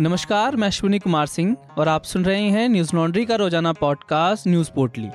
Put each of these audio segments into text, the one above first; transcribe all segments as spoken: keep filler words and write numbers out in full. नमस्कार, मैं अश्विनी कुमार सिंह और आप सुन रहे हैं न्यूज लॉन्ड्री का रोजाना पॉडकास्ट न्यूज पोटली।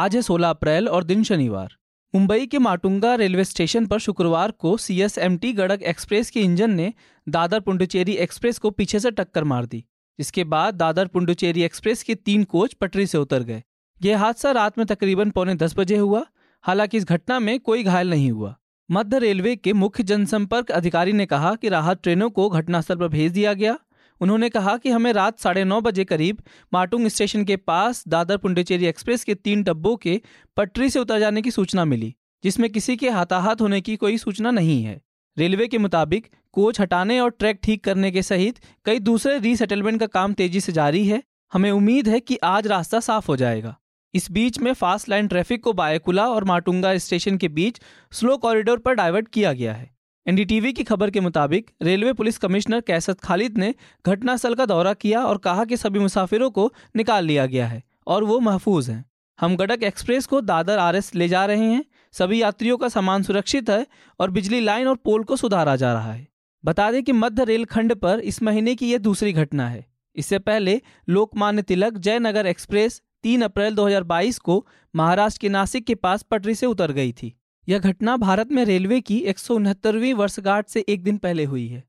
आज है सोलह अप्रैल और दिन शनिवार। मुंबई के माटुंगा रेलवे स्टेशन पर शुक्रवार को सीएसएमटी गड़क एक्सप्रेस के इंजन ने दादर पुडुचेरी एक्सप्रेस को पीछे से टक्कर मार दी, जिसके बाद दादर पुडुचेरी एक्सप्रेस के तीन कोच पटरी से उतर गए। यह हादसा रात में तकरीबन पौने दस बजे हुआ। हालांकि इस घटना में कोई घायल नहीं हुआ। मध्य रेलवे के मुख्य जनसंपर्क अधिकारी ने कहा कि राहत ट्रेनों को घटनास्थल पर भेज दिया गया। उन्होंने कहा कि हमें रात साढ़े नौ बजे करीब माटुंग स्टेशन के पास दादर पुडुचेरी एक्सप्रेस के तीन डब्बों के पटरी से उतर जाने की सूचना मिली, जिसमें किसी के हताहत होने की कोई सूचना नहीं है। रेलवे के मुताबिक कोच हटाने और ट्रैक ठीक करने के सहित कई दूसरे रीसेटलमेंट का काम तेजी से जारी है। हमें उम्मीद है कि आज रास्ता साफ हो जाएगा। इस बीच में फास्ट लाइन ट्रैफिक को बायकुला और माटुंगा स्टेशन के बीच स्लो कॉरिडोर पर डाइवर्ट किया गया है। एनडीटीवी की खबर के मुताबिक railway police commissioner Qaiser Khalid ने घटनास्थल का दौरा किया और कहा कि सभी मुसाफिरों को निकाल लिया गया है और वो महफूज हैं। हम गड़क एक्सप्रेस को दादर आरएस ले जा रहे हैं। सभी यात्रियों का सामान सुरक्षित है और बिजली लाइन और पोल को सुधारा जा रहा है। बता दें कि मध्य रेल खंड पर इस महीने की यह दूसरी घटना है। इससे पहले लोकमान्य तिलक जयनगर एक्सप्रेस तीन अप्रैल दो हज़ार बाईस को महाराष्ट्र के नासिक के पास पटरी से उतर गई थी। यह घटना भारत में रेलवे की एक सौ उनहत्तरवीं वर्षगांठ से एक दिन पहले हुई है।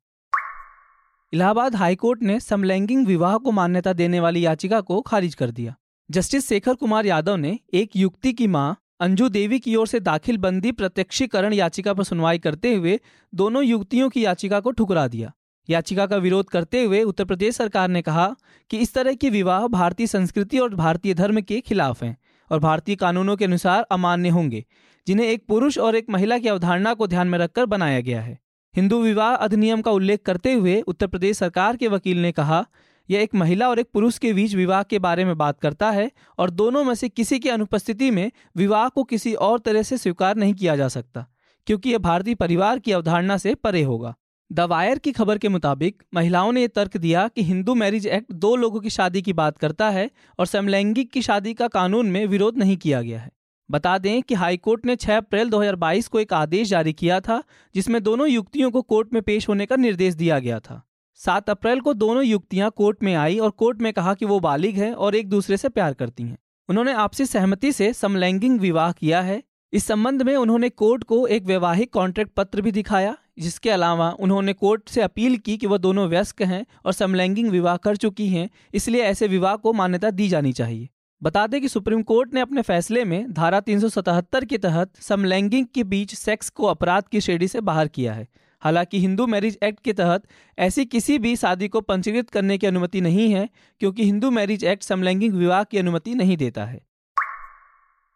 इलाहाबाद हाईकोर्ट ने समलैंगिक विवाह को मान्यता देने वाली याचिका को खारिज कर दिया। जस्टिस शेखर कुमार यादव ने एक युवती की मां अंजू देवी की ओर से दाखिल बंदी प्रत्यक्षीकरण याचिका पर सुनवाई करते हुए दोनों युवतियों की याचिका को ठुकरा दिया। याचिका का विरोध करते हुए उत्तर प्रदेश सरकार ने कहा कि इस तरह के विवाह भारतीय संस्कृति और भारतीय धर्म के खिलाफ हैं और भारतीय कानूनों के अनुसार अमान्य होंगे, जिन्हें एक पुरुष और एक महिला की अवधारणा को ध्यान में रखकर बनाया गया है। हिंदू विवाह अधिनियम का उल्लेख करते हुए उत्तर प्रदेश सरकार के वकील ने कहा, यह एक महिला और एक पुरुष के बीच विवाह के बारे में बात करता है और दोनों में से किसी की अनुपस्थिति में विवाह को किसी और तरह से स्वीकार नहीं किया जा सकता, क्योंकि यह भारतीय परिवार की अवधारणा से परे होगा। द वायर की खबर के मुताबिक महिलाओं ने यह तर्क दिया कि हिंदू मैरिज एक्ट दो लोगों की शादी की बात करता है और समलैंगिक की शादी का कानून में विरोध नहीं किया गया है। बता दें कि हाईकोर्ट ने छह अप्रैल दो हज़ार बाईस को एक आदेश जारी किया था, जिसमें दोनों युक्तियों को कोर्ट में पेश होने का निर्देश दिया गया था। सात अप्रैल को दोनों युक्तियां कोर्ट में आई और कोर्ट में कहा कि वो बालिग हैं और एक दूसरे से प्यार करती हैं। उन्होंने आपसी सहमति से समलैंगिक विवाह किया है। इस संबंध में उन्होंने कोर्ट को एक वैवाहिक कॉन्ट्रैक्ट पत्र भी दिखाया। जिसके अलावा उन्होंने कोर्ट से अपील की कि वह दोनों वयस्क हैं और समलैंगिक विवाह कर चुकी हैं, इसलिए ऐसे विवाह को मान्यता दी जानी चाहिए। बता दें कि सुप्रीम कोर्ट ने अपने फैसले में धारा तीन सौ सतहत्तर के तहत समलैंगिक के बीच सेक्स को अपराध की श्रेणी से बाहर किया है। हालांकि हिंदू मैरिज एक्ट के तहत ऐसी किसी भी शादी को पंजीकृत करने की अनुमति नहीं है, क्योंकि हिंदू मैरिज एक्ट समलैंगिक विवाह की अनुमति नहीं देता है।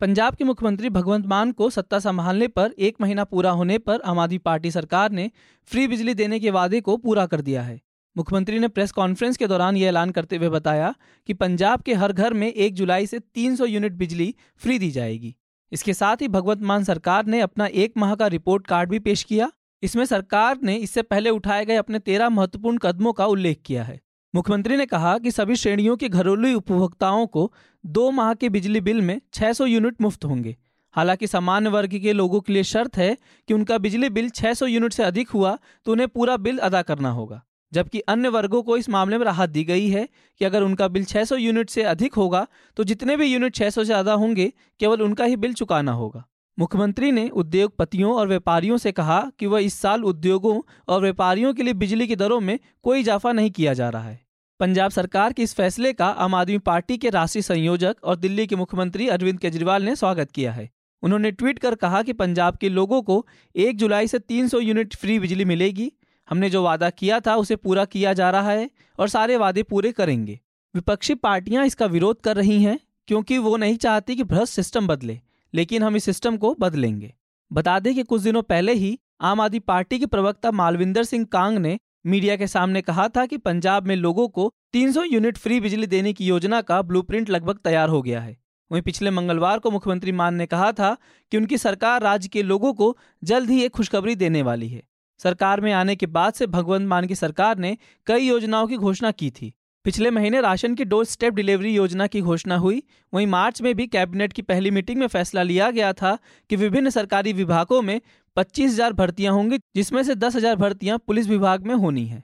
पंजाब के मुख्यमंत्री भगवंत मान को सत्ता संभालने पर एक महीना पूरा होने पर आम आदमी पार्टी सरकार ने फ्री बिजली देने के वादे को पूरा कर दिया है। मुख्यमंत्री ने प्रेस कॉन्फ्रेंस के दौरान यह ऐलान करते हुए बताया कि पंजाब के हर घर में एक जुलाई से तीन सौ यूनिट बिजली फ्री दी जाएगी। इसके साथ ही भगवंत मान सरकार ने अपना एक माह का रिपोर्ट कार्ड भी पेश किया। इसमें सरकार ने इससे पहले उठाए गए अपने तेरह महत्वपूर्ण कदमों का उल्लेख किया है। मुख्यमंत्री ने कहा कि सभी श्रेणियों के घरेलू उपभोक्ताओं को दो माह के बिजली बिल में छह सौ यूनिट मुफ्त होंगे। हालांकि सामान्य वर्ग के लोगों के लिए शर्त है कि उनका बिजली बिल छह सौ यूनिट से अधिक हुआ तो उन्हें पूरा बिल अदा करना होगा, जबकि अन्य वर्गों को इस मामले में राहत दी गई है कि अगर उनका बिल छह सौ यूनिट से अधिक होगा तो जितने भी यूनिट छह सौ से ज़्यादा होंगे केवल उनका ही बिल चुकाना होगा। मुख्यमंत्री ने उद्योगपतियों और व्यापारियों से कहा कि वह इस साल उद्योगों और व्यापारियों के लिए बिजली की दरों में कोई इजाफा नहीं किया जा रहा है। पंजाब सरकार के इस फैसले का आम आदमी पार्टी के राष्ट्रीय संयोजक और दिल्ली के मुख्यमंत्री अरविंद केजरीवाल ने स्वागत किया है। उन्होंने ट्वीट कर कहा कि पंजाब के लोगों को एक जुलाई से तीन सौ यूनिट फ्री बिजली मिलेगी। हमने जो वादा किया था उसे पूरा किया जा रहा है और सारे वादे पूरे करेंगे। विपक्षी पार्टियां इसका विरोध कर रही हैं क्योंकि वो नहीं चाहती कि भ्रष्ट सिस्टम बदले, लेकिन हम इस सिस्टम को बदलेंगे। बता दें कि कुछ दिनों पहले ही आम आदमी पार्टी के प्रवक्ता मालविंदर सिंह कांग ने मीडिया के सामने कहा था कि पंजाब में लोगों को तीन सौ यूनिट फ्री बिजली देने की योजना का ब्लूप्रिंट लगभग तैयार हो गया है। वहीं पिछले मंगलवार को मुख्यमंत्री मान ने कहा था कि उनकी सरकार राज्य के लोगों को जल्द ही एक खुशखबरी देने वाली है। सरकार में आने के बाद से भगवंत मान की सरकार ने कई योजनाओं की घोषणा की थी। पिछले महीने राशन की डोर स्टेप डिलीवरी योजना की घोषणा हुई। वहीं मार्च में भी कैबिनेट की पहली मीटिंग में फैसला लिया गया था कि विभिन्न सरकारी विभागों में पच्चीस हज़ार भर्तियां होंगी, जिसमें से दस हज़ार भर्तियां पुलिस विभाग में होनी है।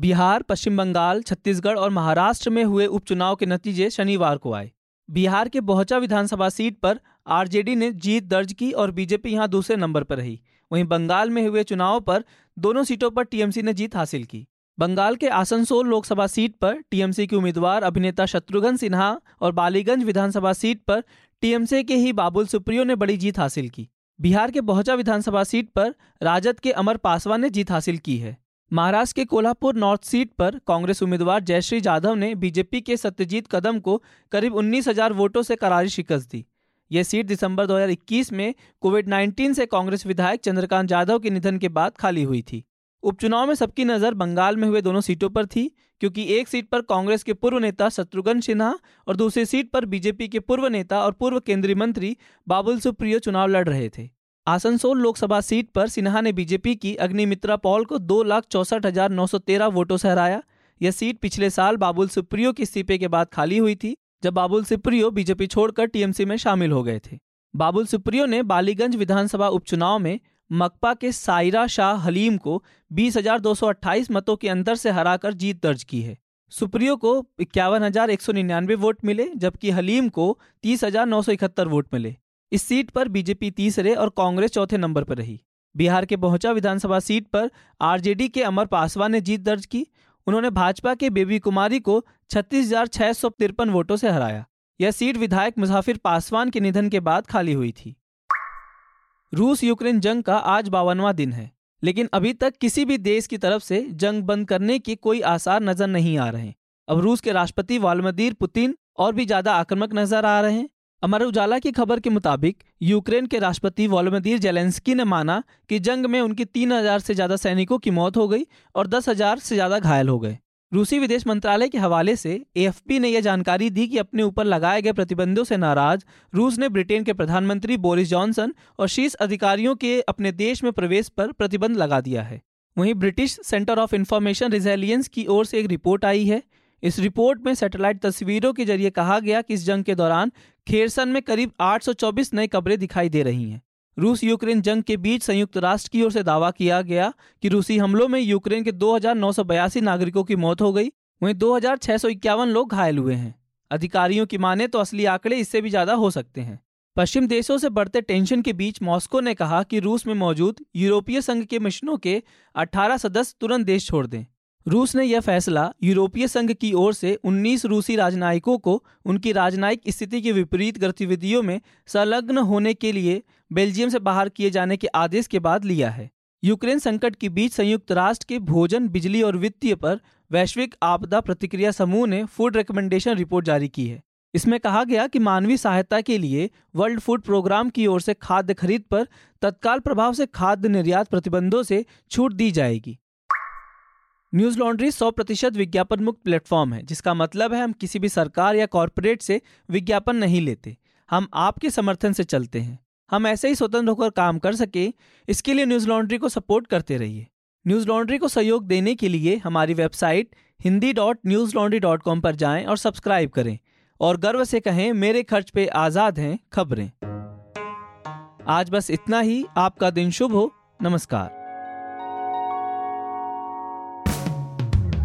बिहार, पश्चिम बंगाल, छत्तीसगढ़ और महाराष्ट्र में हुए उपचुनाव के नतीजे शनिवार को आए। बिहार के बहुचहा विधानसभा सीट पर आरजेडी ने जीत दर्ज की और बीजेपी यहां दूसरे नंबर पर रही। वहीं बंगाल में हुए चुनाव पर दोनों सीटों पर टीएमसी ने जीत हासिल की। बंगाल के आसनसोल लोकसभा सीट पर टीएमसी के उम्मीदवार अभिनेता शत्रुघ्न सिन्हा और बालीगंज विधानसभा सीट पर टीएमसी के ही बाबुल सुप्रियो ने बड़ी जीत हासिल की। बिहार के बहुचहा विधानसभा सीट पर राजद के अमर पासवान ने जीत हासिल की है। महाराष्ट्र के कोल्हापुर नॉर्थ सीट पर कांग्रेस उम्मीदवार जयश्री जाधव ने बीजेपी के सत्यजीत कदम को करीब उन्नीस हज़ार वोटों से करारी शिकस्त दी। यह सीट दिसंबर दो हज़ार इक्कीस में कोविड उन्नीस से कांग्रेस विधायक चंद्रकांत यादव के निधन के बाद खाली हुई थी। उपचुनाव में सबकी नज़र बंगाल में हुए दोनों सीटों पर थी, क्योंकि एक सीट पर कांग्रेस के पूर्व नेता शत्रुघ्न सिन्हा और दूसरी सीट पर बीजेपी के पूर्व नेता और पूर्व केंद्रीय मंत्री बाबुल सुप्रियो चुनाव लड़ रहे थे। आसनसोल लोकसभा सीट पर सिन्हा ने बीजेपी की अग्निमित्रा पॉल को दो लाख चौसठ हजार नौ सौ तेरह वोटों से हराया। यह सीट पिछले साल बाबुल सुप्रियो के इस्तीफे के बाद खाली हुई थी, जब बाबुल सुप्रियो बीजेपी छोड़कर टीएमसी में शामिल हो गए थे। बाबुल सुप्रियो ने बालीगंज विधानसभा उपचुनाव में मकपा के सायरा शाह हलीम को बीस हजार दो सौ अट्ठाईस मतों के अंतर से हराकर जीत दर्ज की है। सुप्रियो को इक्यावन हजार एक सौ निन्यानवे वोट मिले, जबकि हलीम को तीस हजार नौ सौ इकहत्तर वोट मिले। इस सीट पर बीजेपी तीसरे और कांग्रेस चौथे नंबर पर रही। बिहार के बहुचहा विधानसभा सीट पर आरजेडी के अमर पासवान ने जीत दर्ज की। उन्होंने भाजपा के बेबी कुमारी को छत्तीस हजार छह सौ तिरपन वोटों से हराया। यह सीट विधायक मुसाफिर पासवान के निधन के बाद खाली हुई थी। रूस यूक्रेन जंग का आज बावनवां दिन है, लेकिन अभी तक किसी भी देश की तरफ से जंग बंद करने के कोई आसार नजर नहीं आ रहे। अब रूस के राष्ट्रपति व्लादिमीर पुतिन और भी ज्यादा आक्रामक नजर आ रहे हैं। अमर उजाला की खबर के मुताबिक यूक्रेन के राष्ट्रपति वोलोदिमीर जेलेंस्की ने माना कि जंग में उनके तीन हज़ार से ज़्यादा सैनिकों की मौत हो गई और दस हज़ार से ज़्यादा घायल हो गए। रूसी विदेश मंत्रालय के हवाले से एएफपी ने यह जानकारी दी कि अपने ऊपर लगाए गए प्रतिबंधों से नाराज रूस ने ब्रिटेन के प्रधानमंत्री बोरिस जॉनसन और शीर्ष अधिकारियों के अपने देश में प्रवेश पर प्रतिबंध लगा दिया है। वहीं ब्रिटिश सेंटर ऑफ इंफॉर्मेशन रिजेलियंस की ओर से एक रिपोर्ट आई है। इस रिपोर्ट में सैटेलाइट तस्वीरों के जरिए कहा गया कि इस जंग के दौरान खेरसन में करीब आठ सौ चौबीस नए कब्रें दिखाई दे रही हैं। रूस यूक्रेन जंग के बीच संयुक्त राष्ट्र की ओर से दावा किया गया कि रूसी हमलों में यूक्रेन के दो हज़ार नौ सौ बयासी नागरिकों की मौत हो गई, वहीं दो हज़ार छह सौ इक्यावन लोग घायल हुए हैं। अधिकारियों की माने तो असली आंकड़े इससे भी ज्यादा हो सकते हैं। पश्चिम देशों से बढ़ते टेंशन के बीच मॉस्को ने कहा कि रूस में मौजूद यूरोपीय संघ के मिशनों के अठारह सदस्य तुरंत देश छोड़ दें। रूस ने यह फैसला यूरोपीय संघ की ओर से उन्नीस रूसी राजनयिकों को उनकी राजनयिक स्थिति के विपरीत गतिविधियों में संलग्न होने के लिए बेल्जियम से बाहर किए जाने के आदेश के बाद लिया है। यूक्रेन संकट के बीच संयुक्त राष्ट्र के भोजन, बिजली और वित्तीय पर वैश्विक आपदा प्रतिक्रिया समूह ने फूड रिकमेंडेशन रिपोर्ट जारी की है। इसमें कहा गया कि मानवीय सहायता के लिए वर्ल्ड फूड प्रोग्राम की ओर से खाद्य खरीद पर तत्काल प्रभाव से खाद्य निर्यात प्रतिबंधों से छूट दी जाएगी। न्यूज लॉन्ड्री सौ प्रतिशत विज्ञापन मुक्त प्लेटफॉर्म है, जिसका मतलब है हम किसी भी सरकार या कॉरपोरेट से विज्ञापन नहीं लेते। हम आपके समर्थन से चलते हैं। हम ऐसे ही स्वतंत्र होकर काम कर सके, इसके लिए न्यूज लॉन्ड्री को सपोर्ट करते रहिए। न्यूज लॉन्ड्री को सहयोग देने के लिए हमारी website Hindi dot news laundry dot com पर जाएं और सब्सक्राइब करें और गर्व से कहें, मेरे खर्च पे आज़ाद हैं खबरें। आज बस इतना ही। आपका दिन शुभ हो। नमस्कार।